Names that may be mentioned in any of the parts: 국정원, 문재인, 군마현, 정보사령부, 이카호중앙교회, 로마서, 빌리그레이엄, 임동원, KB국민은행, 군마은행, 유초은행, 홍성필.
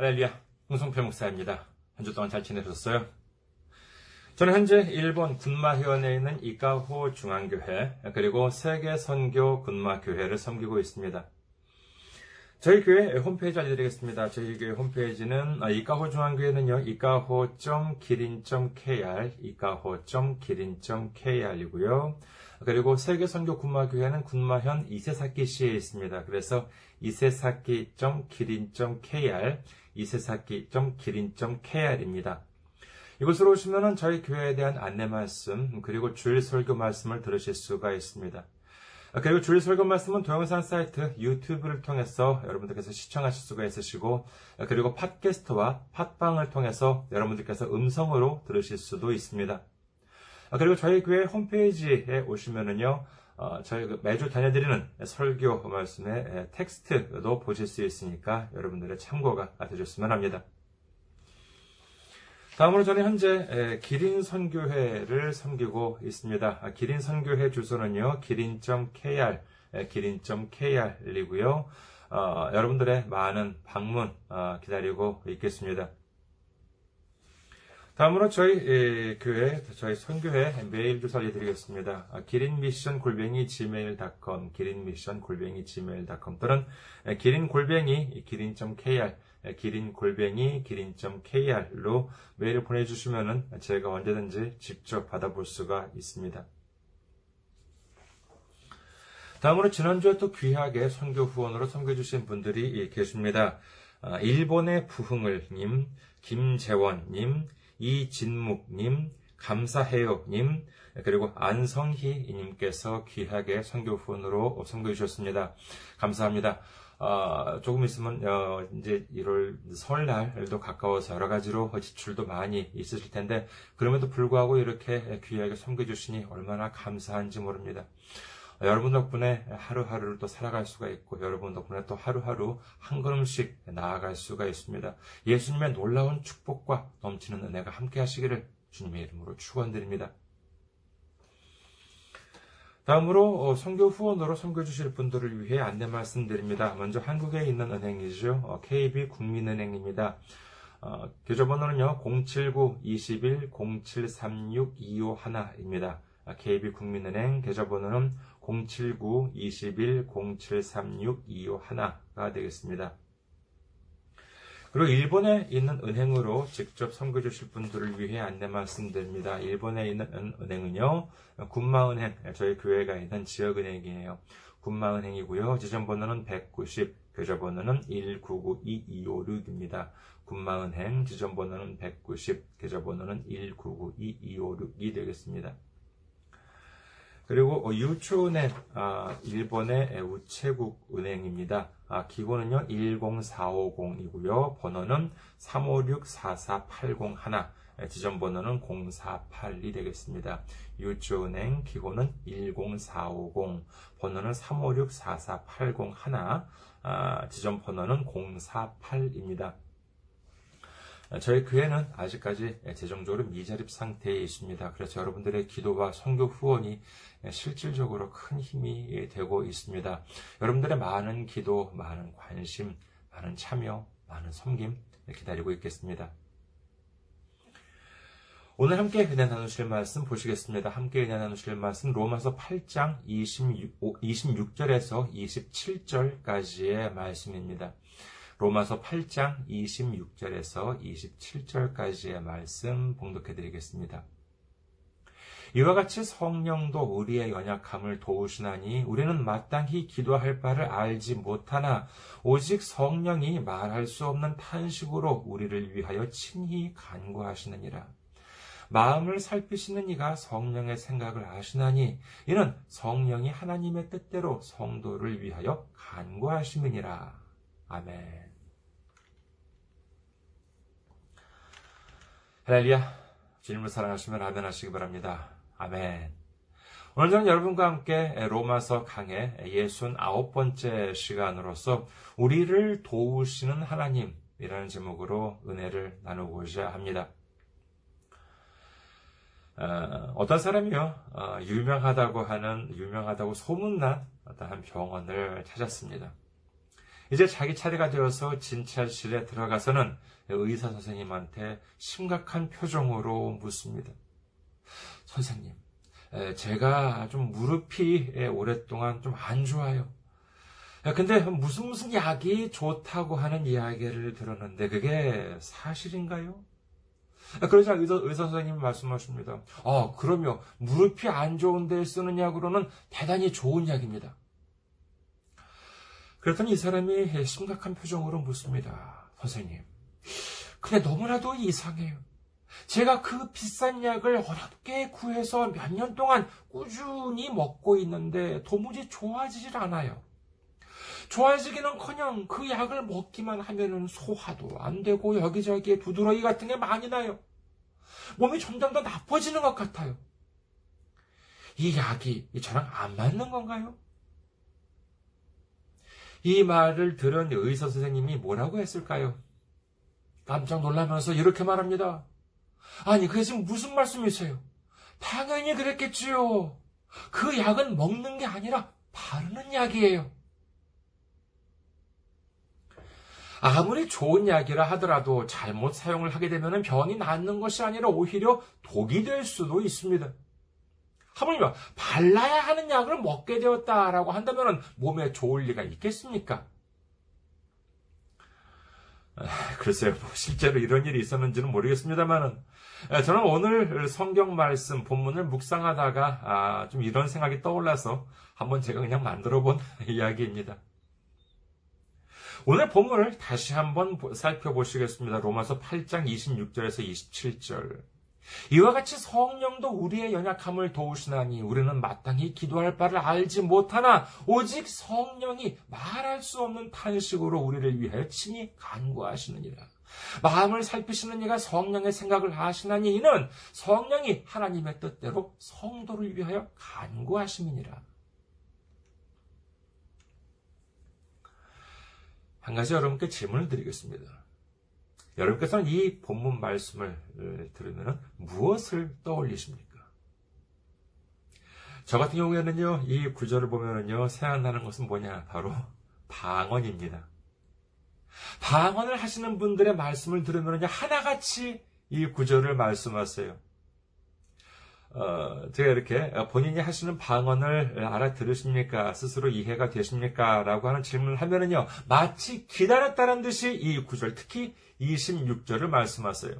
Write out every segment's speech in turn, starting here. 할렐루야, 홍성필 목사입니다. 한 주 동안 잘 지내셨어요? 저는 현재 일본 군마현에 있는 이카호중앙교회 그리고 세계선교 군마교회를 섬기고 있습니다. 저희 교회 홈페이지 알려드리겠습니다. 저희 교회 홈페이지는 이카호중앙교회는요, 이카호.기린.kr, 이카호.기린.kr이고요. 그리고 세계선교 군마교회는 군마현 이세사키시에 있습니다. 그래서 이세사키.기린.kr, 이세사키.기린.kr입니다. 이곳으로 오시면 저희 교회에 대한 안내 말씀, 그리고 주일 설교 말씀을 들으실 수가 있습니다. 그리고 주일 설교 말씀은 동영상 사이트 유튜브를 통해서 여러분들께서 시청하실 수가 있으시고, 그리고 팟캐스트와 팟빵을 통해서 여러분들께서 음성으로 들으실 수도 있습니다. 그리고 저희 교회 홈페이지에 오시면은요, 저희 매주 다녀드리는 설교 말씀의 텍스트도 보실 수 있으니까 여러분들의 참고가 되셨으면 합니다. 다음으로 저는 현재 기린선교회를 섬기고 있습니다. 기린선교회 주소는요, 기린.kr, 기린.kr이고요. 여러분들의 많은 방문 기다리고 있겠습니다. 다음으로 저희 교회, 저희 선교회 메일 주소 알려드리겠습니다. 기린미션@gmail.com, 기린미션@gmail.com 또는 기린@기린.kr, 기린@기린.kr로 메일을 보내주시면은 제가 언제든지 직접 받아볼 수가 있습니다. 다음으로 지난주에 또 귀하게 선교 후원으로 섬겨주신 분들이 계십니다. 일본의 부흥을님, 김재원님, 이진묵님, 감사해요님, 그리고 안성희님께서 귀하게 선교 후원으로 섬겨주셨습니다. 감사합니다. 조금 있으면 이제 1월 설날도 가까워서 여러 가지로 지출도 많이 있으실 텐데, 그럼에도 불구하고 이렇게 귀하게 섬겨주시니 얼마나 감사한지 모릅니다. 여러분 덕분에 하루하루를 또 살아갈 수가 있고, 여러분 덕분에 또 하루하루 한 걸음씩 나아갈 수가 있습니다. 예수님의 놀라운 축복과 넘치는 은혜가 함께 하시기를 주님의 이름으로 축원드립니다. 다음으로 선교 후원으로 섬겨주실 분들을 위해 안내 말씀드립니다. 먼저 한국에 있는 은행이죠. KB국민은행입니다. 계좌번호는요, 079-21-0736251입니다. KB국민은행 계좌번호는 079-21-0736251가 되겠습니다. 그리고 일본에 있는 은행으로 직접 섬겨주실 분들을 위해 안내 말씀드립니다. 일본에 있는 은행은요, 군마은행, 저희 교회가 있는 지역은행이에요. 군마은행이고요. 지점번호는 190, 계좌번호는 1992256입니다. 군마은행, 지점번호는 190, 계좌번호는 1992256이 되겠습니다. 그리고 유초은행, 일본의 우체국 은행입니다. 기호는요, 10450이고요. 번호는 356-44801, 지점번호는 048이 되겠습니다. 유초은행 기호는 10450, 번호는 356-44801, 지점번호는 048입니다. 저희 교회는 아직까지 재정적으로 미자립 상태에 있습니다. 그래서 여러분들의 기도와 선교 후원이 실질적으로 큰 힘이 되고 있습니다. 여러분들의 많은 기도, 많은 관심, 많은 참여, 많은 섬김 기다리고 있겠습니다. 오늘 함께 은혜 나누실 말씀 보시겠습니다. 함께 은혜 나누실 말씀 로마서 8장 26절에서 27절까지의 말씀입니다. 로마서 8장 26절에서 27절까지의 말씀 봉독해드리겠습니다. 이와 같이 성령도 우리의 연약함을 도우시나니 우리는 마땅히 기도할 바를 알지 못하나 오직 성령이 말할 수 없는 탄식으로 우리를 위하여 친히 간구하시느니라. 마음을 살피시는 이가 성령의 생각을 아시나니 이는 성령이 하나님의 뜻대로 성도를 위하여 간구하심이니라. 아멘. 할렐루야, 주님을 사랑하시면 아멘 하시기 바랍니다. 아멘. 오늘 저는 여러분과 함께 로마서 강의 69번째 시간으로서 우리를 도우시는 하나님이라는 제목으로 은혜를 나누고자 합니다. 어떤 사람이요, 유명하다고 소문난 어떤 한 병원을 찾았습니다. 이제 자기 차례가 되어서 진찰실에 들어가서는 의사 선생님한테 심각한 표정으로 묻습니다. 선생님, 제가 좀 무릎이 오랫동안 좀 안 좋아요. 근데 무슨 약이 좋다고 하는 이야기를 들었는데 그게 사실인가요? 그러자 의사 선생님이 말씀하십니다. 그럼요. 무릎이 안 좋은 데 쓰는 약으로는 대단히 좋은 약입니다. 그랬더니 이 사람이 심각한 표정으로 묻습니다. 선생님, 근데 너무나도 이상해요. 제가 그 비싼 약을 어렵게 구해서 몇 년 동안 꾸준히 먹고 있는데 도무지 좋아지질 않아요. 좋아지기는커녕 그 약을 먹기만 하면은 소화도 안 되고 여기저기에 두드러기 같은 게 많이 나요. 몸이 점점 더 나빠지는 것 같아요. 이 약이 저랑 안 맞는 건가요? 이 말을 들은 의사 선생님이 뭐라고 했을까요? 깜짝 놀라면서 이렇게 말합니다. 아니, 그게 지금 무슨 말씀이세요? 당연히 그랬겠지요. 그 약은 먹는 게 아니라 바르는 약이에요. 아무리 좋은 약이라 하더라도 잘못 사용을 하게 되면 병이 낫는 것이 아니라 오히려 독이 될 수도 있습니다. 하물며 발라야 하는 약을 먹게 되었다라고 한다면 몸에 좋을 리가 있겠습니까? 글쎄요, 실제로 이런 일이 있었는지는 모르겠습니다만 저는 오늘 성경 말씀 본문을 묵상하다가 좀 이런 생각이 떠올라서 한번 제가 그냥 만들어본 이야기입니다. 오늘 본문을 다시 한번 살펴보시겠습니다. 로마서 8장 26절에서 27절. 이와 같이 성령도 우리의 연약함을 도우시나니 우리는 마땅히 기도할 바를 알지 못하나 오직 성령이 말할 수 없는 탄식으로 우리를 위하여 친히 간구하시느니라. 마음을 살피시는 이가 성령의 생각을 아시나니 이는 성령이 하나님의 뜻대로 성도를 위하여 간구하심이니라. 한 가지 여러분께 질문을 드리겠습니다. 여러분께서는 이 본문 말씀을 들으면 무엇을 떠올리십니까? 저 같은 경우에는요, 이 구절을 보면은요, 생각나는 것은 뭐냐? 바로 방언입니다. 방언을 하시는 분들의 말씀을 들으면은요, 하나같이 이 구절을 말씀하세요. 제가 이렇게 본인이 하시는 방언을 알아들으십니까? 스스로 이해가 되십니까? 라고 하는 질문을 하면은요, 마치 기다렸다는 듯이 이 구절, 특히 26절을 말씀하세요.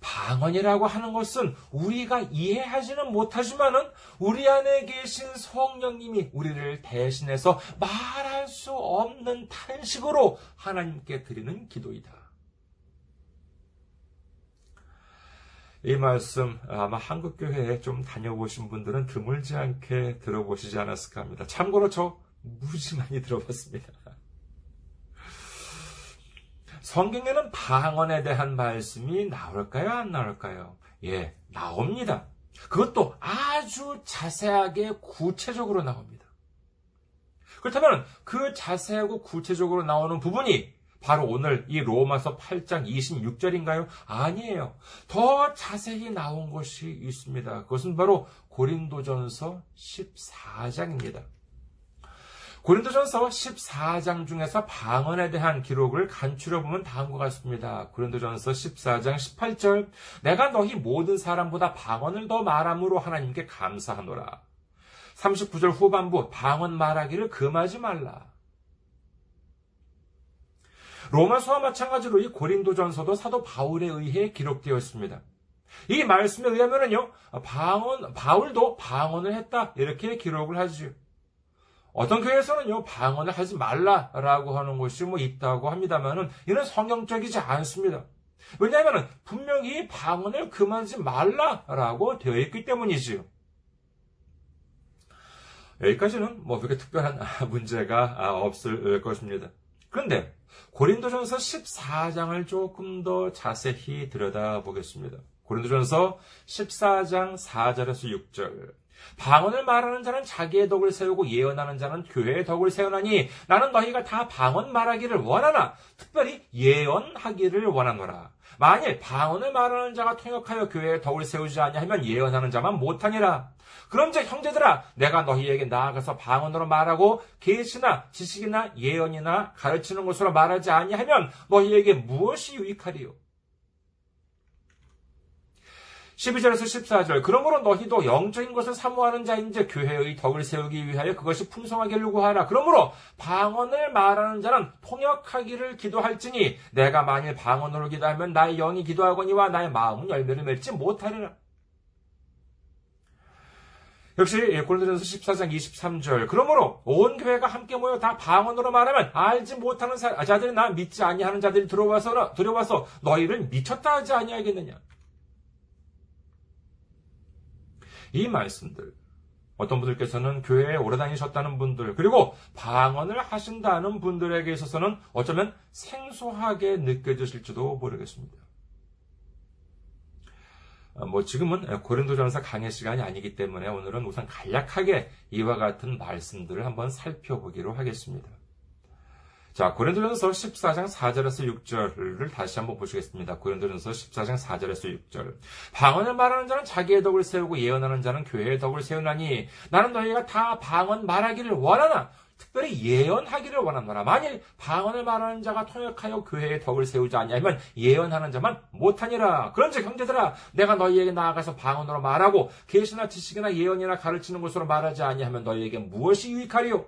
방언이라고 하는 것은 우리가 이해하지는 못하지만은 우리 안에 계신 성령님이 우리를 대신해서 말할 수 없는 탄식으로 하나님께 드리는 기도이다. 이 말씀 아마 한국교회에 좀 다녀보신 분들은 드물지 않게 들어보시지 않았을까 합니다. 참고로 저 무지 많이 들어봤습니다. 성경에는 방언에 대한 말씀이 나올까요? 안 나올까요? 예, 나옵니다. 그것도 아주 자세하게 구체적으로 나옵니다. 그렇다면 그 자세하고 구체적으로 나오는 부분이 바로 오늘 이 로마서 8장 26절인가요? 아니에요. 더 자세히 나온 것이 있습니다. 그것은 바로 고린도전서 14장입니다. 고린도전서 14장 중에서 방언에 대한 기록을 간추려 보면 다음과 같습니다. 고린도전서 14장 18절. 내가 너희 모든 사람보다 방언을 더 말함으로 하나님께 감사하노라. 39절 후반부 방언 말하기를 금하지 말라. 로마서와 마찬가지로 이 고린도전서도 사도 바울에 의해 기록되었습니다. 이 말씀에 의하면은요, 바울도 방언을 했다 이렇게 기록을 하지요. 어떤 교회에서는요, 방언을 하지 말라라고 하는 것이 있다고 합니다만은 이는 성경적이지 않습니다. 왜냐하면은 분명히 방언을 금하지 말라라고 되어 있기 때문이지요. 여기까지는 그렇게 특별한 문제가 없을 것입니다. 그런데 고린도전서 14장을 조금 더 자세히 들여다보겠습니다. 고린도전서 14장 4절에서 6절. 방언을 말하는 자는 자기의 덕을 세우고 예언하는 자는 교회의 덕을 세우나니 나는 너희가 다 방언 말하기를 원하나 특별히 예언하기를 원하노라. 만일 방언을 말하는 자가 통역하여 교회의 덕을 세우지 아니하면 예언하는 자만 못하니라. 그런즉 형제들아, 내가 너희에게 나아가서 방언으로 말하고 계시나 지식이나 예언이나 가르치는 것으로 말하지 아니하면 너희에게 무엇이 유익하리요? 12절에서 14절. 그러므로 너희도 영적인 것을 사모하는 자인즉 교회의 덕을 세우기 위하여 그것이 풍성하기를 구하라. 그러므로 방언을 말하는 자는 통역하기를 기도할지니 내가 만일 방언으로 기도하면 나의 영이 기도하거니와 나의 마음은 열매를 맺지 못하리라. 역시 고린도전서 14장 23절. 그러므로 온 교회가 함께 모여 다 방언으로 말하면 알지 못하는 자들이 나 믿지 아니하는 자들이 들어와서 너희를 미쳤다 하지 아니하겠느냐. 이 말씀들, 어떤 분들께서는 교회에 오래 다니셨다는 분들, 그리고 방언을 하신다는 분들에게 있어서는 어쩌면 생소하게 느껴지실지도 모르겠습니다. 지금은 고린도전서 강의 시간이 아니기 때문에 오늘은 우선 간략하게 이와 같은 말씀들을 한번 살펴보기로 하겠습니다. 자, 고린도전서 14장 4절에서 6절을 다시 한번 보시겠습니다. 고린도전서 14장 4절에서 6절. 방언을 말하는 자는 자기의 덕을 세우고 예언하는 자는 교회의 덕을 세우나니 나는 너희가 다 방언 말하기를 원하나 특별히 예언하기를 원하노라. 만일 방언을 말하는 자가 통역하여 교회의 덕을 세우지 아니하면 예언하는 자만 못하니라. 그런즉 형제들아, 내가 너희에게 나아가서 방언으로 말하고 계시나 지식이나 예언이나 가르치는 것으로 말하지 아니하면 너희에게 무엇이 유익하리요?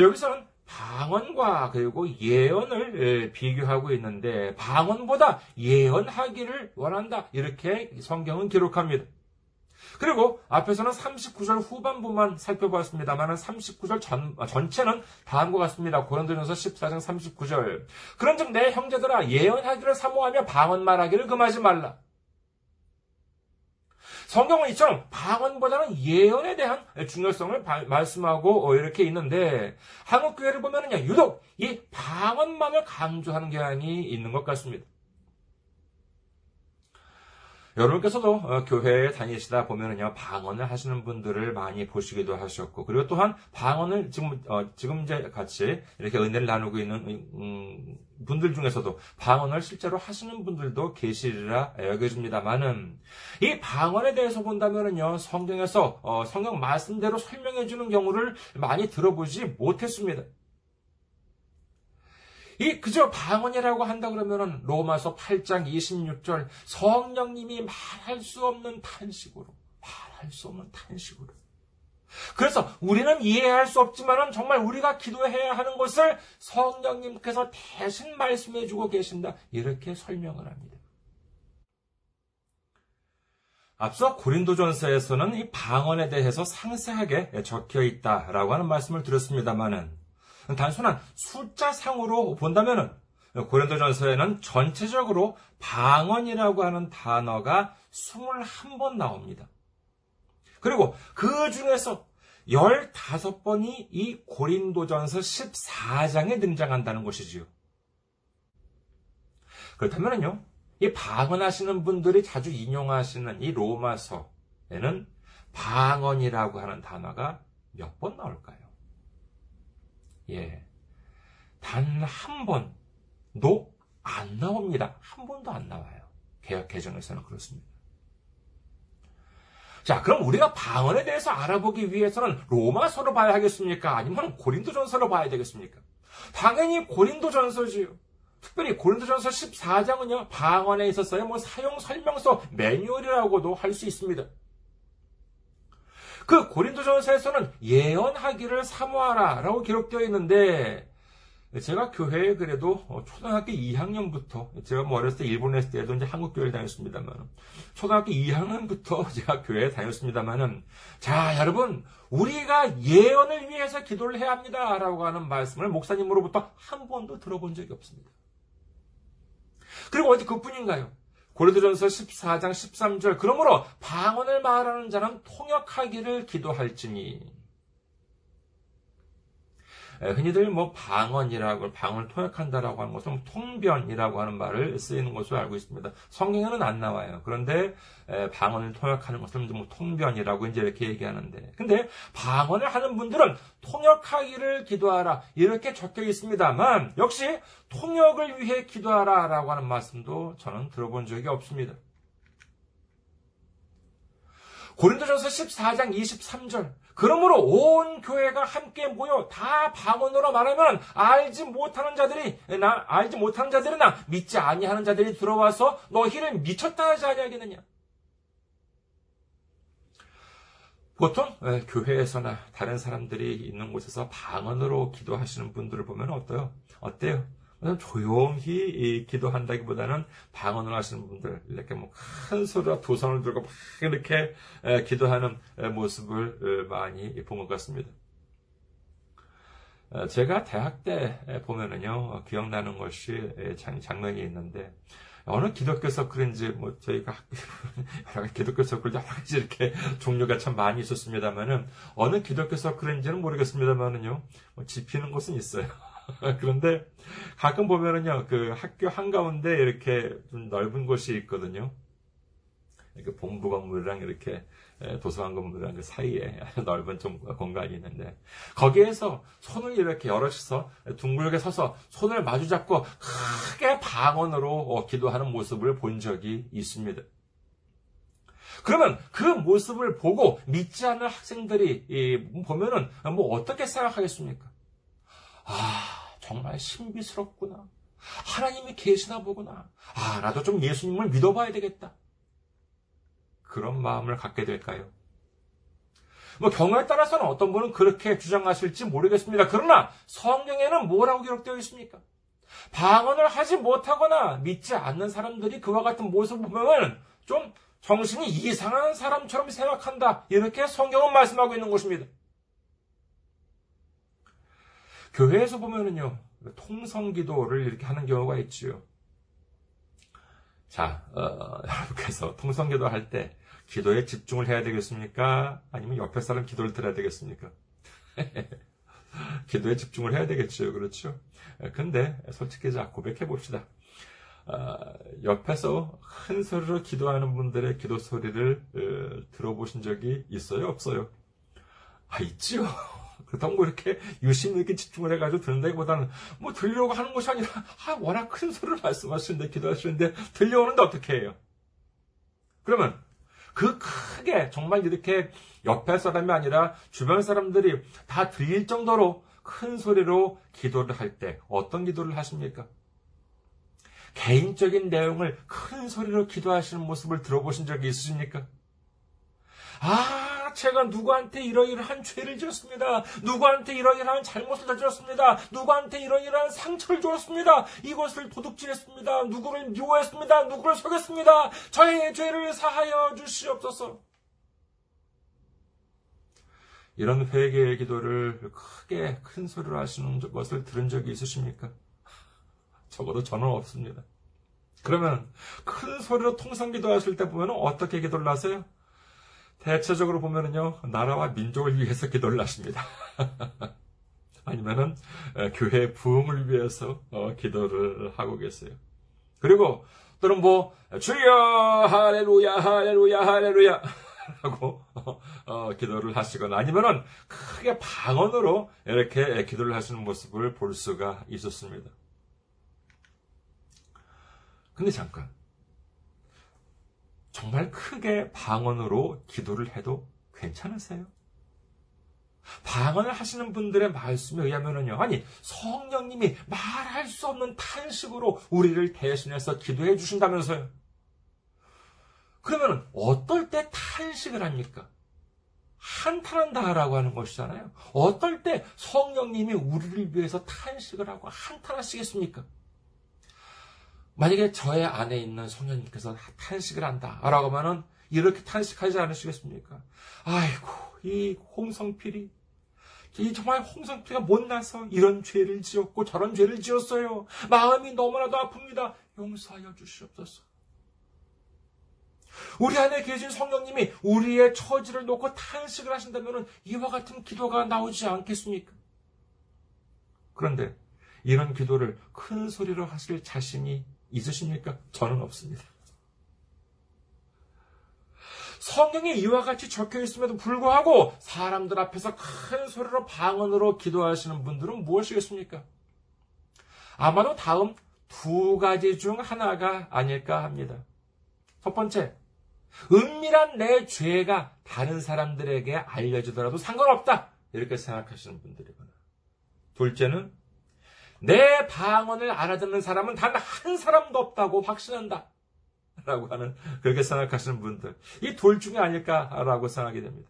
여기서는 방언과 그리고 예언을 비교하고 있는데 방언보다 예언하기를 원한다, 이렇게 성경은 기록합니다. 그리고 앞에서는 39절 후반부만 살펴보았습니다만 39절 전체는 다음과 같습니다. 고린도전서 14장 39절. 그런즉 내 형제들아, 예언하기를 사모하며 방언 말하기를 금하지 말라. 성경은 이처럼 방언보다는 예언에 대한 중요성을 말씀하고 이렇게 있는데, 한국 교회를 보면요, 유독 이 방언만을 강조하는 경향이 있는 것 같습니다. 여러분께서도 교회에 다니시다 보면요, 방언을 하시는 분들을 많이 보시기도 하셨고, 그리고 또한 방언을 지금 이제 같이 이렇게 은혜를 나누고 있는 분들 중에서도 방언을 실제로 하시는 분들도 계시리라 여겨집니다만은, 이 방언에 대해서 본다면요, 성경에서 성경 말씀대로 설명해 주는 경우를 많이 들어보지 못했습니다. 그저 방언이라고 한다 그러면은 로마서 8장 26절, 성령님이 말할 수 없는 탄식으로. 그래서 우리는 이해할 수 없지만은 정말 우리가 기도해야 하는 것을 성령님께서 대신 말씀해 주고 계신다, 이렇게 설명을 합니다. 앞서 고린도전서에서는 이 방언에 대해서 상세하게 적혀 있다라고 하는 말씀을 드렸습니다만은, 단순한 숫자상으로 본다면은 고린도전서에는 전체적으로 방언이라고 하는 단어가 21번 나옵니다. 그리고 그 중에서 15번이 이 고린도전서 14장에 등장한다는 것이지요. 그렇다면은요, 이 방언하시는 분들이 자주 인용하시는 이 로마서에는 방언이라고 하는 단어가 몇 번 나올까요? 단 한 번도 안 나옵니다. 한 번도 안 나와요. 개역 개정에서는 그렇습니다. 자, 그럼 우리가 방언에 대해서 알아보기 위해서는 로마서로 봐야 하겠습니까? 아니면 고린도전서로 봐야 되겠습니까? 당연히 고린도전서지요. 특별히 고린도전서 14장은요, 방언에 있어서의 사용 설명서 매뉴얼이라고도 할 수 있습니다. 그 고린도전서에서는 예언하기를 사모하라 라고 기록되어 있는데, 제가 교회에 그래도 초등학교 2학년부터, 제가 어렸을 때 일본에 있을 때도 이제 한국교회를 다녔습니다만, 초등학교 2학년부터 제가 교회에 다녔습니다만, 자, 여러분, 우리가 예언을 위해서 기도를 해야 합니다 라고 하는 말씀을 목사님으로부터 한 번도 들어본 적이 없습니다. 그리고 어디 그뿐인가요? 고린도전서 14장 13절. 그러므로 방언을 말하는 자는 통역하기를 기도할지니. 흔히들 방언이라고, 방언을 통역한다라고 하는 것은 통변이라고 하는 말을 쓰이는 것으로 알고 있습니다. 성경에는 안 나와요. 그런데 방언을 통역하는 것은 통변이라고 이제 이렇게 얘기하는데, 근데 방언을 하는 분들은 통역하기를 기도하라 이렇게 적혀 있습니다만 역시 통역을 위해 기도하라라고 하는 말씀도 저는 들어본 적이 없습니다. 고린도전서 14장 23절. 그러므로 온 교회가 함께 모여 다 방언으로 말하면 알지 못하는 자들이나 믿지 아니하는 자들이 들어와서 너희를 미쳤다 하지 아니하겠느냐. 보통 교회에서나 다른 사람들이 있는 곳에서 방언으로 기도하시는 분들을 보면 어때요? 조용히 기도한다기보다는 방언을 하시는 분들, 이렇게 큰 소리와 두 손을 들고 막 이렇게 기도하는 모습을 많이 본 것 같습니다. 제가 대학 때 보면은요, 기억나는 것이 장면이 있는데, 어느 기독교 서클인지, 저희가 기독교 서클 여러 가지 이렇게 종류가 참 많이 있었습니다만은, 어느 기독교 서클인지는 모르겠습니다만은요, 지피는 곳은 있어요. 그런데 가끔 보면은요, 그 학교 한가운데 이렇게 좀 넓은 곳이 있거든요. 이렇게 본부 건물이랑 이렇게 도서관 건물이랑 그 사이에 넓은 좀 공간이 있는데, 거기에서 손을 이렇게 여럿이서 둥글게 서서 손을 마주 잡고 크게 방언으로 기도하는 모습을 본 적이 있습니다. 그러면 그 모습을 보고 믿지 않는 학생들이 보면은 어떻게 생각하겠습니까? 정말 신비스럽구나. 하나님이 계시나 보구나. 나도 좀 예수님을 믿어봐야 되겠다. 그런 마음을 갖게 될까요? 경우에 따라서는 어떤 분은 그렇게 주장하실지 모르겠습니다. 그러나 성경에는 뭐라고 기록되어 있습니까? 방언을 하지 못하거나 믿지 않는 사람들이 그와 같은 모습을 보면 좀 정신이 이상한 사람처럼 생각한다. 이렇게 성경은 말씀하고 있는 것입니다. 교회에서 보면은요, 통성기도를 이렇게 하는 경우가 있지요. 여러분께서 통성기도 할 때 기도에 집중을 해야 되겠습니까? 아니면 옆에 사람 기도를 들어야 되겠습니까? 기도에 집중을 해야 되겠지요, 그렇죠? 근데 솔직히 고백해 봅시다. 옆에서 큰 소리로 기도하는 분들의 기도 소리를 들어보신 적이 있어요, 없어요? 있지요. 그렇다고 이렇게 유심히 이렇게 집중을 해가지고 듣는다기보다는 들려고 하는 것이 아니라 워낙 큰 소리를 말씀하시는데, 기도하시는데 들려오는데 어떻게 해요? 그러면 그 크게 정말 이렇게 옆에 사람이 아니라 주변 사람들이 다 들릴 정도로 큰 소리로 기도를 할 때 어떤 기도를 하십니까? 개인적인 내용을 큰 소리로 기도하시는 모습을 들어보신 적이 있으십니까? 제가 누구한테 이러이러한 죄를 지었습니다. 누구한테 이러이러한 잘못을 저질렀습니다. 누구한테 이러이러한 상처를 주었습니다. 이것을 도둑질했습니다. 누구를 미워했습니다. 누구를 속였습니다. 저의 죄를 사하여 주시옵소서. 이런 회개의 기도를 크게 큰 소리로 하시는 것을 들은 적이 있으십니까? 적어도 저는 없습니다. 그러면 큰 소리로 통성 기도하실 때 보면 어떻게 기도를 하세요? 대체적으로 보면은요, 나라와 민족을 위해서 기도를 하십니다. 아니면은, 교회의 부흥을 위해서, 기도를 하고 계세요. 그리고, 또는 주여, 할렐루야, 할렐루야, 할렐루야, 하고, 기도를 하시거나, 아니면은, 크게 방언으로 이렇게 기도를 하시는 모습을 볼 수가 있었습니다. 근데 잠깐. 정말 크게 방언으로 기도를 해도 괜찮으세요? 방언을 하시는 분들의 말씀에 의하면은요, 성령님이 말할 수 없는 탄식으로 우리를 대신해서 기도해 주신다면서요. 그러면 어떨 때 탄식을 합니까? 한탄한다라고 하는 것이잖아요. 어떨 때 성령님이 우리를 위해서 탄식을 하고 한탄하시겠습니까? 만약에 저의 안에 있는 성령님께서 탄식을 한다라고 하면은 이렇게 탄식하지 않으시겠습니까? 아이고, 이 홍성필이, 정말 홍성필이가 못나서 이런 죄를 지었고 저런 죄를 지었어요. 마음이 너무나도 아픕니다. 용서하여 주시옵소서. 우리 안에 계신 성령님이 우리의 처지를 놓고 탄식을 하신다면은 이와 같은 기도가 나오지 않겠습니까? 그런데 이런 기도를 큰 소리로 하실 자신이 있으십니까? 저는 없습니다. 성경에 이와 같이 적혀 있음에도 불구하고 사람들 앞에서 큰 소리로 방언으로 기도하시는 분들은 무엇이겠습니까? 아마도 다음 두 가지 중 하나가 아닐까 합니다. 첫 번째, 은밀한 내 죄가 다른 사람들에게 알려지더라도 상관없다, 이렇게 생각하시는 분들이구나. 둘째는 내 방언을 알아듣는 사람은 단 한 사람도 없다고 확신한다 라고 하는, 그렇게 생각하시는 분들. 이 둘 중에 아닐까라고 생각이 됩니다.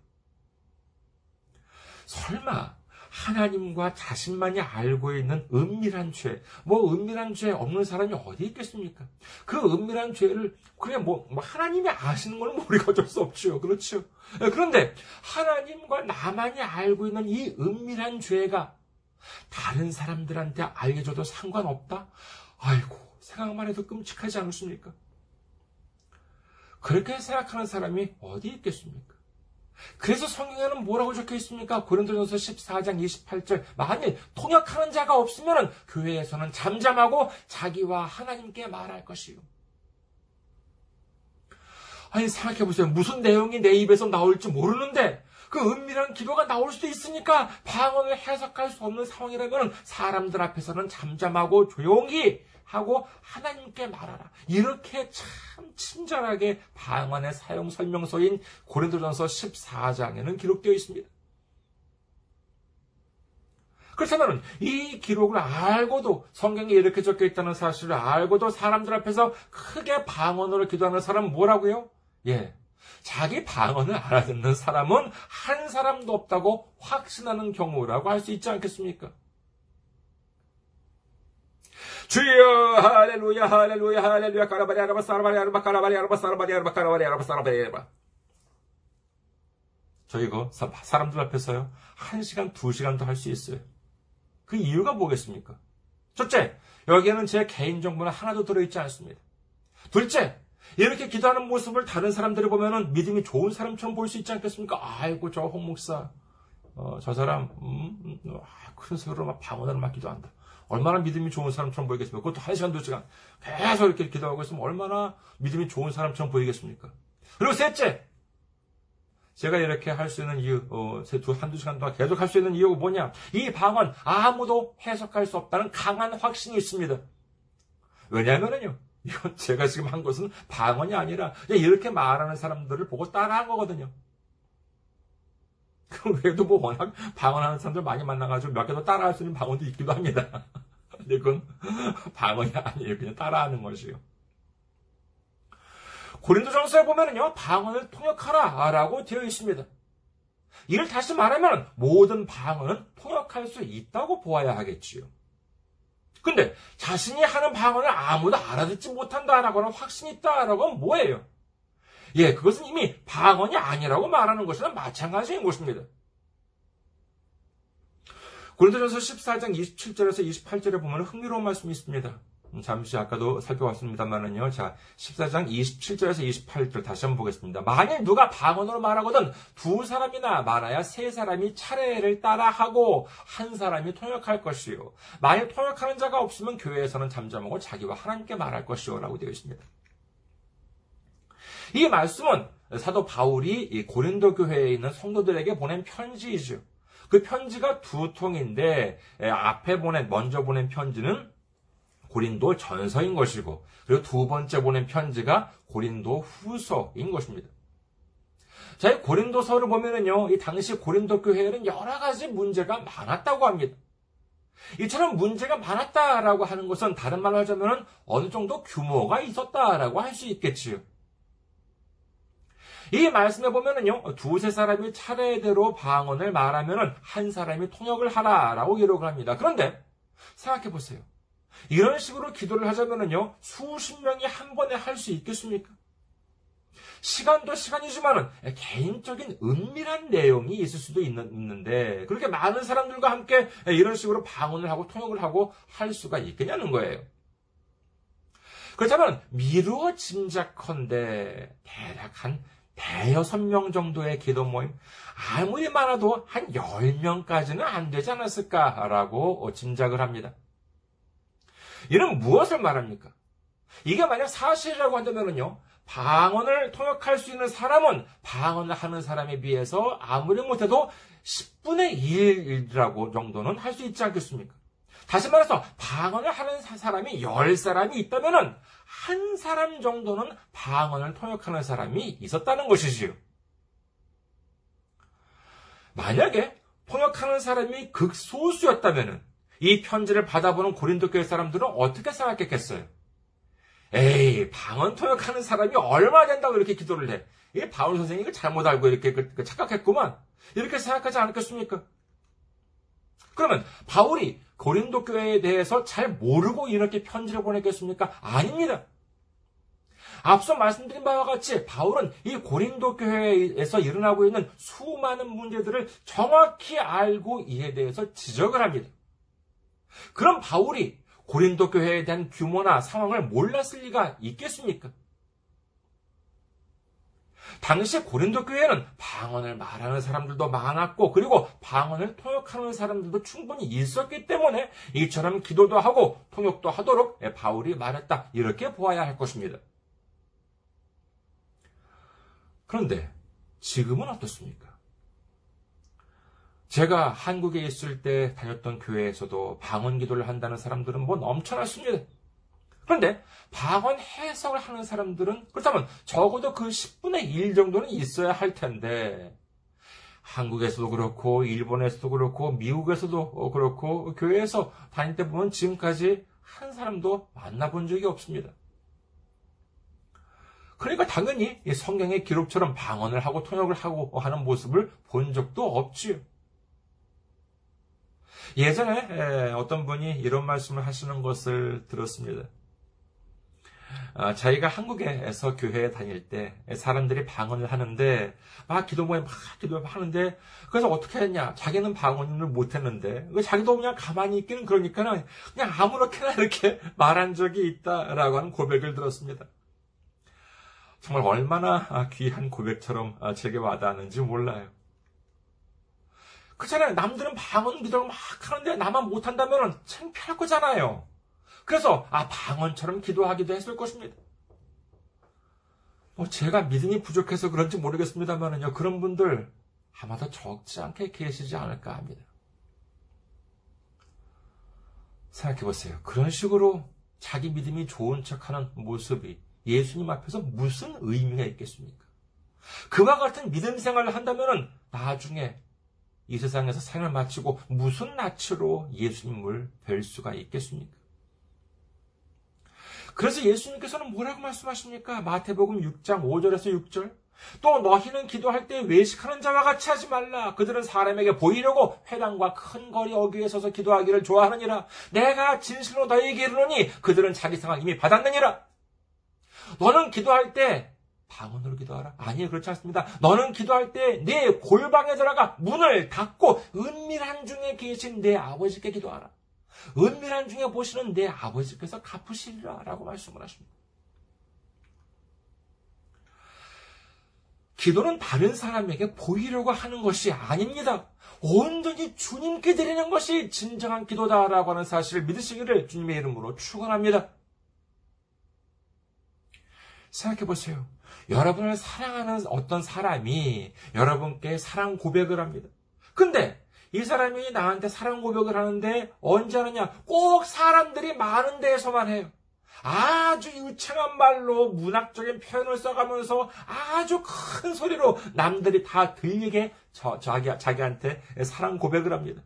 설마 하나님과 자신만이 알고 있는 은밀한 죄, 은밀한 죄 없는 사람이 어디 있겠습니까? 그 은밀한 죄를 그냥 하나님이 아시는 건 우리가 어쩔 수 없죠. 그렇죠. 그런데 하나님과 나만이 알고 있는 이 은밀한 죄가 다른 사람들한테 알려줘도 상관없다? 아이고, 생각만 해도 끔찍하지 않습니까? 그렇게 생각하는 사람이 어디 있겠습니까? 그래서 성경에는 뭐라고 적혀 있습니까? 고린도전서 14장 28절, 만일 통역하는 자가 없으면 교회에서는 잠잠하고 자기와 하나님께 말할 것이요. 아니, 생각해보세요. 무슨 내용이 내 입에서 나올지 모르는데 그 은밀한 기도가 나올 수도 있으니까 방언을 해석할 수 없는 상황이라면 사람들 앞에서는 잠잠하고 조용히 하고 하나님께 말하라. 이렇게 참 친절하게 방언의 사용 설명서인 고린도전서 14장에는 기록되어 있습니다. 그렇다면 이 기록을 알고도, 성경에 이렇게 적혀 있다는 사실을 알고도 사람들 앞에서 크게 방언으로 기도하는 사람은 뭐라고요? 자기 방언을 알아듣는 사람은 한 사람도 없다고 확신하는 경우라고 할 수 있지 않겠습니까? 주여, 할렐루야, 할렐루야, 할렐루야, 까라바리, 아라바, 사라바리, 아라바, 까라바리, 아라바, 사라바리, 아라바, 까라바리, 아라바, 사라바리, 아라바. 저 이거 사람들 앞에서요, 1시간, 2시간도 할 수 있어요. 그 이유가 뭐겠습니까? 첫째, 여기에는 제 개인정보는 하나도 들어있지 않습니다. 둘째, 이렇게 기도하는 모습을 다른 사람들이 보면은 믿음이 좋은 사람처럼 보일 수 있지 않겠습니까? 아이고, 저 홍 목사, 저 사람, 큰 소리로 방언으로 막 기도한다. 얼마나 믿음이 좋은 사람처럼 보이겠습니까? 그것도 1시간, 2시간 계속 이렇게 기도하고 있으면 얼마나 믿음이 좋은 사람처럼 보이겠습니까? 그리고 셋째, 제가 이렇게 할 수 있는 이유, 1~2시간 동안 계속 할 수 있는 이유가 뭐냐? 이 방언 아무도 해석할 수 없다는 강한 확신이 있습니다. 왜냐하면요, 이건 제가 지금 한 것은 방언이 아니라 이렇게 말하는 사람들을 보고 따라한 거거든요. 그 외에도 워낙 방언하는 사람들 많이 만나가지고 몇 개 더 따라할 수 있는 방언도 있기도 합니다. 근데 그건 방언이 아니에요. 그냥 따라하는 것이요. 고린도전서에 보면은요, 방언을 통역하라라고 되어 있습니다. 이를 다시 말하면 모든 방언은 통역할 수 있다고 보아야 하겠지요. 근데 자신이 하는 방언을 아무도 알아듣지 못한다라고 하는 확신이 있다라고 하면 뭐예요? 그것은 이미 방언이 아니라고 말하는 것이랑 마찬가지인 것입니다. 고린도전서 14장 27절에서 28절에 보면 흥미로운 말씀이 있습니다. 잠시 아까도 살펴봤습니다만은요. 자, 14장 27절에서 28절 다시 한번 보겠습니다. 만일 누가 방언으로 말하거든 2사람이나 많아야 3사람이 차례를 따라하고 1사람이 통역할 것이요. 만일 통역하는 자가 없으면 교회에서는 잠잠하고 자기와 하나님께 말할 것이요. 라고 되어 있습니다. 이 말씀은 사도 바울이 고린도 교회에 있는 성도들에게 보낸 편지이죠. 그 편지가 2통인데 앞에 먼저 보낸 편지는 고린도 전서인 것이고, 그리고 2번째 보낸 편지가 고린도 후서인 것입니다. 자, 이 고린도서를 보면은요, 이 당시 고린도 교회에는 여러 가지 문제가 많았다고 합니다. 이처럼 문제가 많았다라고 하는 것은 다른 말로 하자면은 어느 정도 규모가 있었다라고 할 수 있겠지요. 이 말씀에 보면은요, 2~3사람이 차례대로 방언을 말하면은 1사람이 통역을 하라라고 기록을 합니다. 그런데 생각해 보세요. 이런 식으로 기도를 하자면은요, 수십 명이 한 번에 할 수 있겠습니까? 시간도 시간이지만은 개인적인 은밀한 내용이 있을 수도 있는데 그렇게 많은 사람들과 함께 이런 식으로 방언을 하고 통역을 하고 할 수가 있겠냐는 거예요. 그렇다면 미루어 짐작컨대 대략 한 대여섯 명 정도의 기도 모임, 아무리 많아도 한 10명까지는 안 되지 않았을까라고 짐작을 합니다. 이는 무엇을 말합니까? 이게 만약 사실이라고 한다면요, 방언을 통역할 수 있는 사람은 방언을 하는 사람에 비해서 아무리 못해도 10분의 1이라고 정도는 할 수 있지 않겠습니까? 다시 말해서 방언을 하는 사람이 10사람이 있다면은 한 사람 정도는 방언을 통역하는 사람이 있었다는 것이지요. 만약에 통역하는 사람이 극소수였다면은 이 편지를 받아보는 고린도 교회 사람들은 어떻게 생각했겠어요? 에이, 방언 통역하는 사람이 얼마 된다고 이렇게 기도를 해. 이 바울 선생이 이걸 잘못 알고 이렇게 착각했구만. 이렇게 생각하지 않겠습니까? 그러면 바울이 고린도 교회에 대해서 잘 모르고 이렇게 편지를 보냈겠습니까? 아닙니다. 앞서 말씀드린 바와 같이 바울은 이 고린도 교회에서 일어나고 있는 수많은 문제들을 정확히 알고 이에 대해서 지적을 합니다. 그럼 바울이 고린도 교회에 대한 규모나 상황을 몰랐을 리가 있겠습니까? 당시 고린도 교회는 방언을 말하는 사람들도 많았고, 그리고 방언을 통역하는 사람들도 충분히 있었기 때문에 이처럼 기도도 하고 통역도 하도록 바울이 말했다, 이렇게 보아야 할 것입니다. 그런데 지금은 어떻습니까? 제가 한국에 있을 때 다녔던 교회에서도 방언 기도를 한다는 사람들은 뭐 넘쳐났습니다. 그런데 방언 해석을 하는 사람들은 그렇다면 적어도 그 10분의 1 정도는 있어야 할 텐데, 한국에서도 그렇고 일본에서도 그렇고 미국에서도 그렇고 교회에서 다닐 때 보면 지금까지 한 사람도 만나본 적이 없습니다. 그러니까 당연히 성경의 기록처럼 방언을 하고 통역을 하고 하는 모습을 본 적도 없지요. 예전에 어떤 분이 이런 말씀을 하시는 것을 들었습니다. 자기가 한국에서 교회에 다닐 때 사람들이 방언을 하는데 막 기도 모임 막 기도하는데 그래서 어떻게 했냐, 자기는 방언을 못했는데 자기도 그냥 가만히 있기는 그러니까 그냥 아무렇게나 이렇게 말한 적이 있다라고 하는 고백을 들었습니다. 정말 얼마나 귀한 고백처럼 제게 와닿았는지 몰라요. 그렇잖아요. 남들은 방언 기도를 막 하는데 나만 못한다면 창피할 거잖아요. 그래서 방언처럼 기도하기도 했을 것입니다. 제가 믿음이 부족해서 그런지 모르겠습니다만은요, 그런 분들 아마도 적지 않게 계시지 않을까 합니다. 생각해보세요. 그런 식으로 자기 믿음이 좋은 척하는 모습이 예수님 앞에서 무슨 의미가 있겠습니까? 그와 같은 믿음 생활을 한다면은 나중에 이 세상에서 생을 마치고 무슨 낯으로 예수님을 뵐 수가 있겠습니까? 그래서 예수님께서는 뭐라고 말씀하십니까? 마태복음 6장 5절에서 6절. 또 너희는 기도할 때 외식하는 자와 같이 하지 말라. 그들은 사람에게 보이려고 회당과 큰 거리 어귀에 서서 기도하기를 좋아하느니라. 내가 진실로 너희에게 이르노니 그들은 자기 상을 이미 받았느니라. 너는 기도할 때 방언으로 기도하라. 아니요, 그렇지 않습니다. 너는 기도할 때 내 골방에 들어가 문을 닫고 은밀한 중에 계신 내 아버지께 기도하라. 은밀한 중에 보시는 내 아버지께서 갚으시리라 라고 말씀을 하십니다. 기도는 다른 사람에게 보이려고 하는 것이 아닙니다. 온전히 주님께 드리는 것이 진정한 기도다라고 하는 사실을 믿으시기를 주님의 이름으로 축원합니다. 생각해보세요. 여러분을 사랑하는 어떤 사람이 여러분께 사랑 고백을 합니다. 근데 이 사람이 나한테 사랑 고백을 하는데 언제 하느냐? 꼭 사람들이 많은 데에서만 해요. 아주 유창한 말로 문학적인 표현을 써가면서 아주 큰 소리로 남들이 다 들리게 자기한테 사랑 고백을 합니다.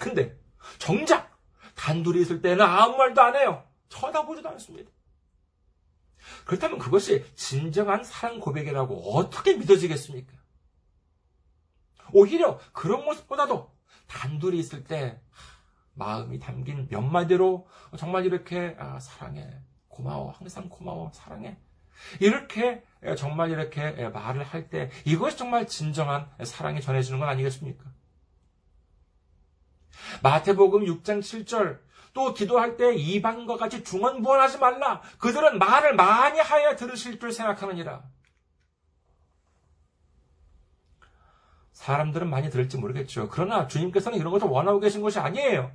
근데 정작 단둘이 있을 때는 아무 말도 안 해요. 쳐다보지도 않습니다. 그렇다면 그것이 진정한 사랑 고백이라고 어떻게 믿어지겠습니까? 오히려 그런 모습보다도 단둘이 있을 때 마음이 담긴 몇 마디로 정말 이렇게 사랑해, 고마워, 항상 고마워, 사랑해, 이렇게 정말 이렇게 말을 할 때 이것이 정말 진정한 사랑이 전해지는 건 아니겠습니까? 마태복음 6장 7절. 또 기도할 때 이방과 같이 중언부언하지 말라. 그들은 말을 많이 하여 들으실 줄 생각하느니라. 사람들은 많이 들을지 모르겠죠. 그러나 주님께서는 이런 것을 원하고 계신 것이 아니에요.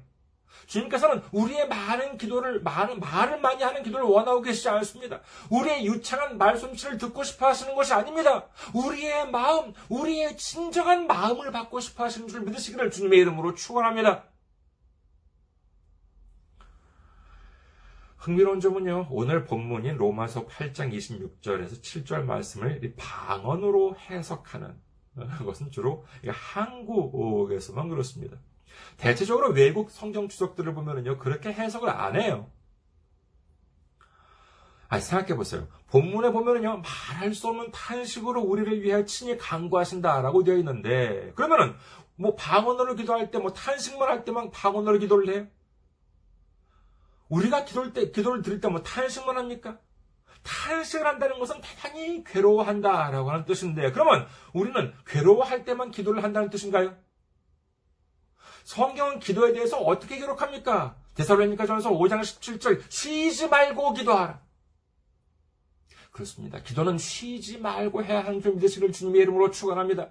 주님께서는 우리의 많은 기도를, 많은 말을 많이 하는 기도를 원하고 계시지 않습니다. 우리의 유창한 말솜씨를 듣고 싶어 하시는 것이 아닙니다. 우리의 마음, 우리의 진정한 마음을 받고 싶어 하시는 줄 믿으시기를 주님의 이름으로 축원합니다. 흥미로운 점은요, 오늘 본문인 로마서 8장 26절에서 7절 말씀을 방언으로 해석하는 것은 주로 한국에서만 그렇습니다. 대체적으로 외국 성경 주석들을 보면은요, 그렇게 해석을 안 해요. 생각해보세요. 본문에 보면은요, 말할 수 없는 탄식으로 우리를 위해 친히 간구하신다라고 되어 있는데, 그러면은, 방언으로 기도할 때, 탄식만 할 때만 방언으로 기도를 해요? 우리가 기도를 드릴 때 탄식만 합니까? 탄식을 한다는 것은 대단히 괴로워한다라고 하는 뜻인데, 그러면 우리는 괴로워할 때만 기도를 한다는 뜻인가요? 성경은 기도에 대해서 어떻게 기록합니까? 데살로니가전서 5장 17절, 쉬지 말고 기도하라. 그렇습니다. 기도는 쉬지 말고 해야 하는 줄 믿으시기를 주님의 이름으로 축원합니다.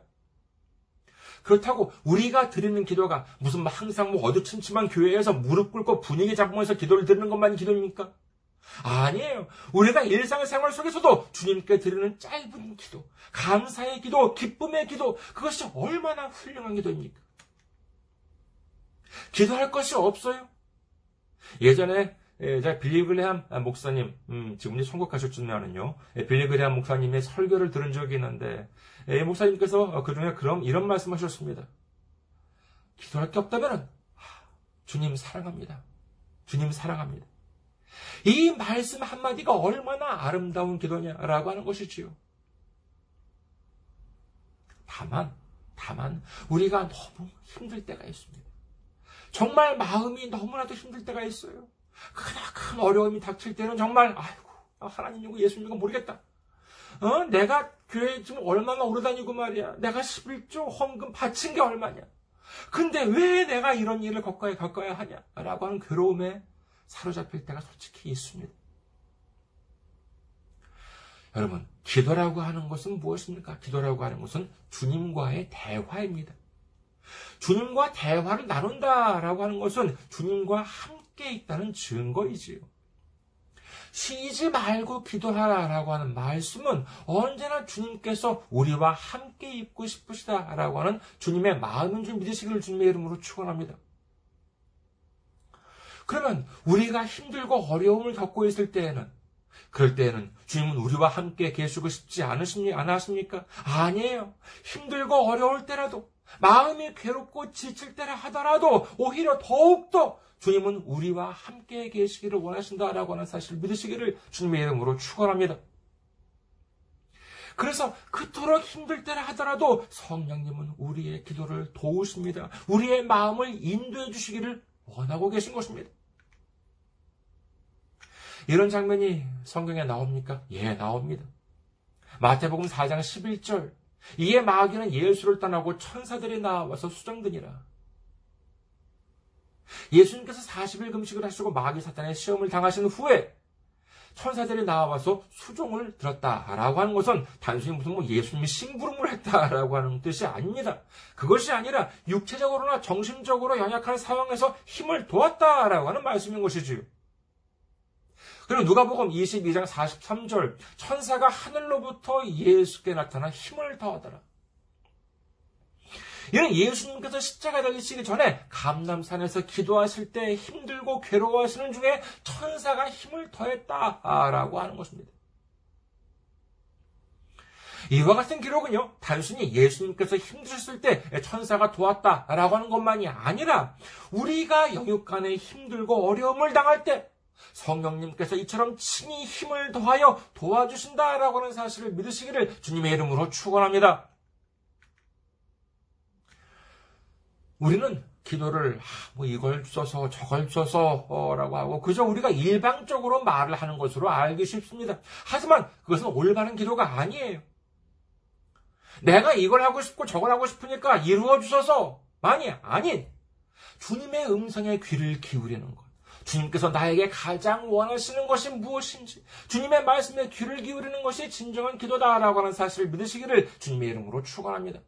그렇다고 우리가 드리는 기도가 무슨 항상 어두침침한 교회에서 무릎 꿇고 분위기 잡으면서 기도를 드리는 것만 기도입니까? 아니에요. 우리가 일상생활 속에서도 주님께 드리는 짧은 기도, 감사의 기도, 기쁨의 기도, 그것이 얼마나 훌륭한 기도입니까? 기도할 것이 없어요. 예전에 제가 빌리그레이엄 목사님, 지금 이제 천국하셨지만은요, 빌리그레이엄 목사님의 설교를 들은 적이 있는데, 목사님께서 그중에 이런 말씀하셨습니다. 기도할 게 없다면은 주님 사랑합니다. 주님 사랑합니다. 이 말씀 한마디가 얼마나 아름다운 기도냐라고 하는 것이지요. 다만 우리가 너무 힘들 때가 있습니다. 정말 마음이 너무나도 힘들 때가 있어요. 큰 어려움이 닥칠 때는 정말 하나님이고 예수님이고 모르겠다. 내가 교회에 지금 얼마나 오르다니고 말이야. 내가 11조 헌금 바친 게 얼마냐. 근데 왜 내가 이런 일을 겪어야 하냐. 라고 하는 괴로움에 사로잡힐 때가 솔직히 있습니다. 여러분, 기도라고 하는 것은 무엇입니까? 기도라고 하는 것은 주님과의 대화입니다. 주님과 대화를 나눈다라고 하는 것은 주님과 함께 있다는 증거이지요. 쉬지 말고 기도하라라고 하는 말씀은 언제나 주님께서 우리와 함께 있고 싶으시다라고 하는 주님의 마음인 줄 믿으시기를 주님의 이름으로 축원합니다. 그러면 우리가 힘들고 어려움을 겪고 있을 때에는, 그럴 때에는 주님은 우리와 함께 계시고 싶지 않으십니까? 아니에요. 힘들고 어려울 때라도, 마음이 괴롭고 지칠 때라 하더라도 오히려 더욱더 주님은 우리와 함께 계시기를 원하신다라고 하는 사실을 믿으시기를 주님의 이름으로 축원합니다. 그래서 그토록 힘들 때라 하더라도 성령님은 우리의 기도를 도우십니다. 우리의 마음을 인도해 주시기를 원하고 계신 것입니다. 이런 장면이 성경에 나옵니까? 예, 나옵니다. 마태복음 4장 11절, 이에 마귀는 예수를 떠나고 천사들이 나와서 수정드니라. 예수님께서 40일 금식을 하시고 마귀 사탄의 시험을 당하신 후에 천사들이 나와서 수종을 들었다라고 하는 것은 단순히 무슨 예수님이 심부름을 했다라고 하는 뜻이 아닙니다. 그것이 아니라 육체적으로나 정신적으로 연약한 상황에서 힘을 도왔다라고 하는 말씀인 것이지요. 그리고 누가복음 22장 43절, 천사가 하늘로부터 예수께 나타나 힘을 더하더라. 이는 예수님께서 십자가 달리시기 전에 감람산에서 기도하실 때 힘들고 괴로워하시는 중에 천사가 힘을 더했다라고 하는 것입니다. 이와 같은 기록은요, 단순히 예수님께서 힘드셨을 때 천사가 도왔다라고 하는 것만이 아니라 우리가 영육간에 힘들고 어려움을 당할 때 성령님께서 이처럼 친히 힘을 더하여 도와주신다라고 하는 사실을 믿으시기를 주님의 이름으로 축원합니다. 우리는 기도를 이걸 주소서 저걸 주소서 라고 하고 그저 우리가 일방적으로 말을 하는 것으로 알기 쉽습니다. 하지만 그것은 올바른 기도가 아니에요. 내가 이걸 하고 싶고 저걸 하고 싶으니까 이루어 주소서만이 아닌 주님의 음성에 귀를 기울이는 것, 주님께서 나에게 가장 원하시는 것이 무엇인지, 주님의 말씀에 귀를 기울이는 것이 진정한 기도다라고 하는 사실을 믿으시기를 주님의 이름으로 축원합니다.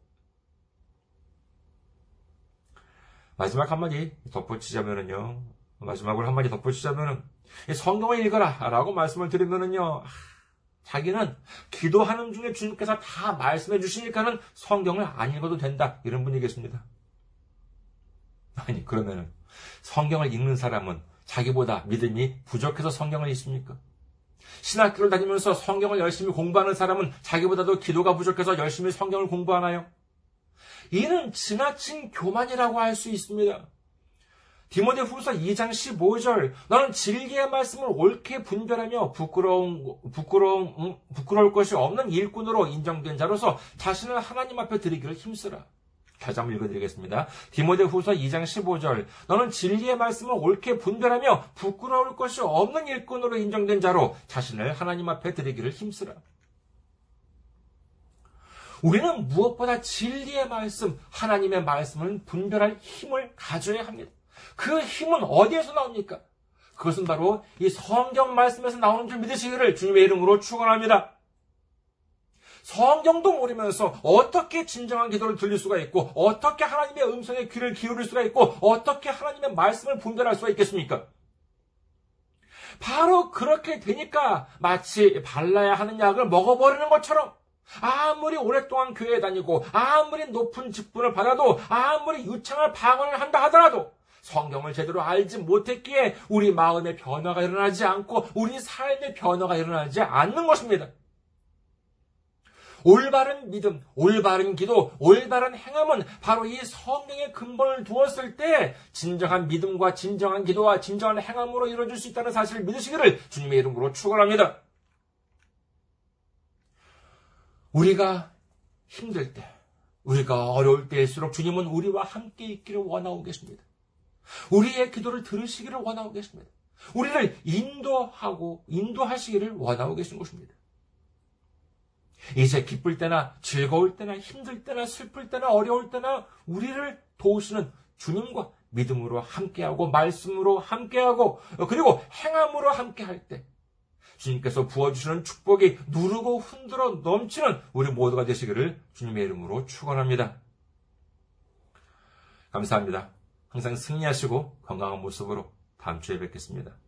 마지막 한마디 덧붙이자면은요, 마지막으로 한마디 덧붙이자면은, 성경을 읽어라 라고 말씀을 드리면은요, 자기는 기도하는 중에 주님께서 다 말씀해 주시니까는 성경을 안 읽어도 된다, 이런 분이 계십니다. 아니, 그러면은 성경을 읽는 사람은 자기보다 믿음이 부족해서 성경을 읽습니까? 신학교를 다니면서 성경을 열심히 공부하는 사람은 자기보다도 기도가 부족해서 열심히 성경을 공부하나요? 이는 지나친 교만이라고 할 수 있습니다. 디모데후서 2장 15절, 너는 진리의 말씀을 옳게 분별하며 부끄러울 것이 없는 일꾼으로 인정된 자로서 자신을 하나님 앞에 드리기를 힘쓰라. 다시 한번 읽어드리겠습니다. 디모데후서 2장 15절, 너는 진리의 말씀을 옳게 분별하며 부끄러울 것이 없는 일꾼으로 인정된 자로 자신을 하나님 앞에 드리기를 힘쓰라. 우리는 무엇보다 진리의 말씀, 하나님의 말씀을 분별할 힘을 가져야 합니다. 그 힘은 어디에서 나옵니까? 그것은 바로 이 성경 말씀에서 나오는 줄 믿으시기를 주님의 이름으로 축원합니다. 성경도 모르면서 어떻게 진정한 기도를 들릴 수가 있고, 어떻게 하나님의 음성에 귀를 기울일 수가 있고, 어떻게 하나님의 말씀을 분별할 수가 있겠습니까? 바로 그렇게 되니까 마치 발라야 하는 약을 먹어버리는 것처럼, 아무리 오랫동안 교회에 다니고, 아무리 높은 직분을 받아도, 아무리 유창한 방언을 한다 하더라도 성경을 제대로 알지 못했기에 우리 마음의 변화가 일어나지 않고 우리 삶의 변화가 일어나지 않는 것입니다. 올바른 믿음, 올바른 기도, 올바른 행함은 바로 이 성경의 근본을 두었을 때 진정한 믿음과 진정한 기도와 진정한 행함으로 이루어질 수 있다는 사실을 믿으시기를 주님의 이름으로 축원합니다. 우리가 힘들 때, 우리가 어려울 때일수록 주님은 우리와 함께 있기를 원하고 계십니다. 우리의 기도를 들으시기를 원하고 계십니다. 우리를 인도하시기를 원하고 계신 것입니다. 이제 기쁠 때나 즐거울 때나 힘들 때나 슬플 때나 어려울 때나 우리를 도우시는 주님과 믿음으로 함께하고 말씀으로 함께하고 그리고 행함으로 함께할 때 주님께서 부어주시는 축복이 누르고 흔들어 넘치는 우리 모두가 되시기를 주님의 이름으로 축원합니다. 감사합니다. 항상 승리하시고 건강한 모습으로 다음 주에 뵙겠습니다.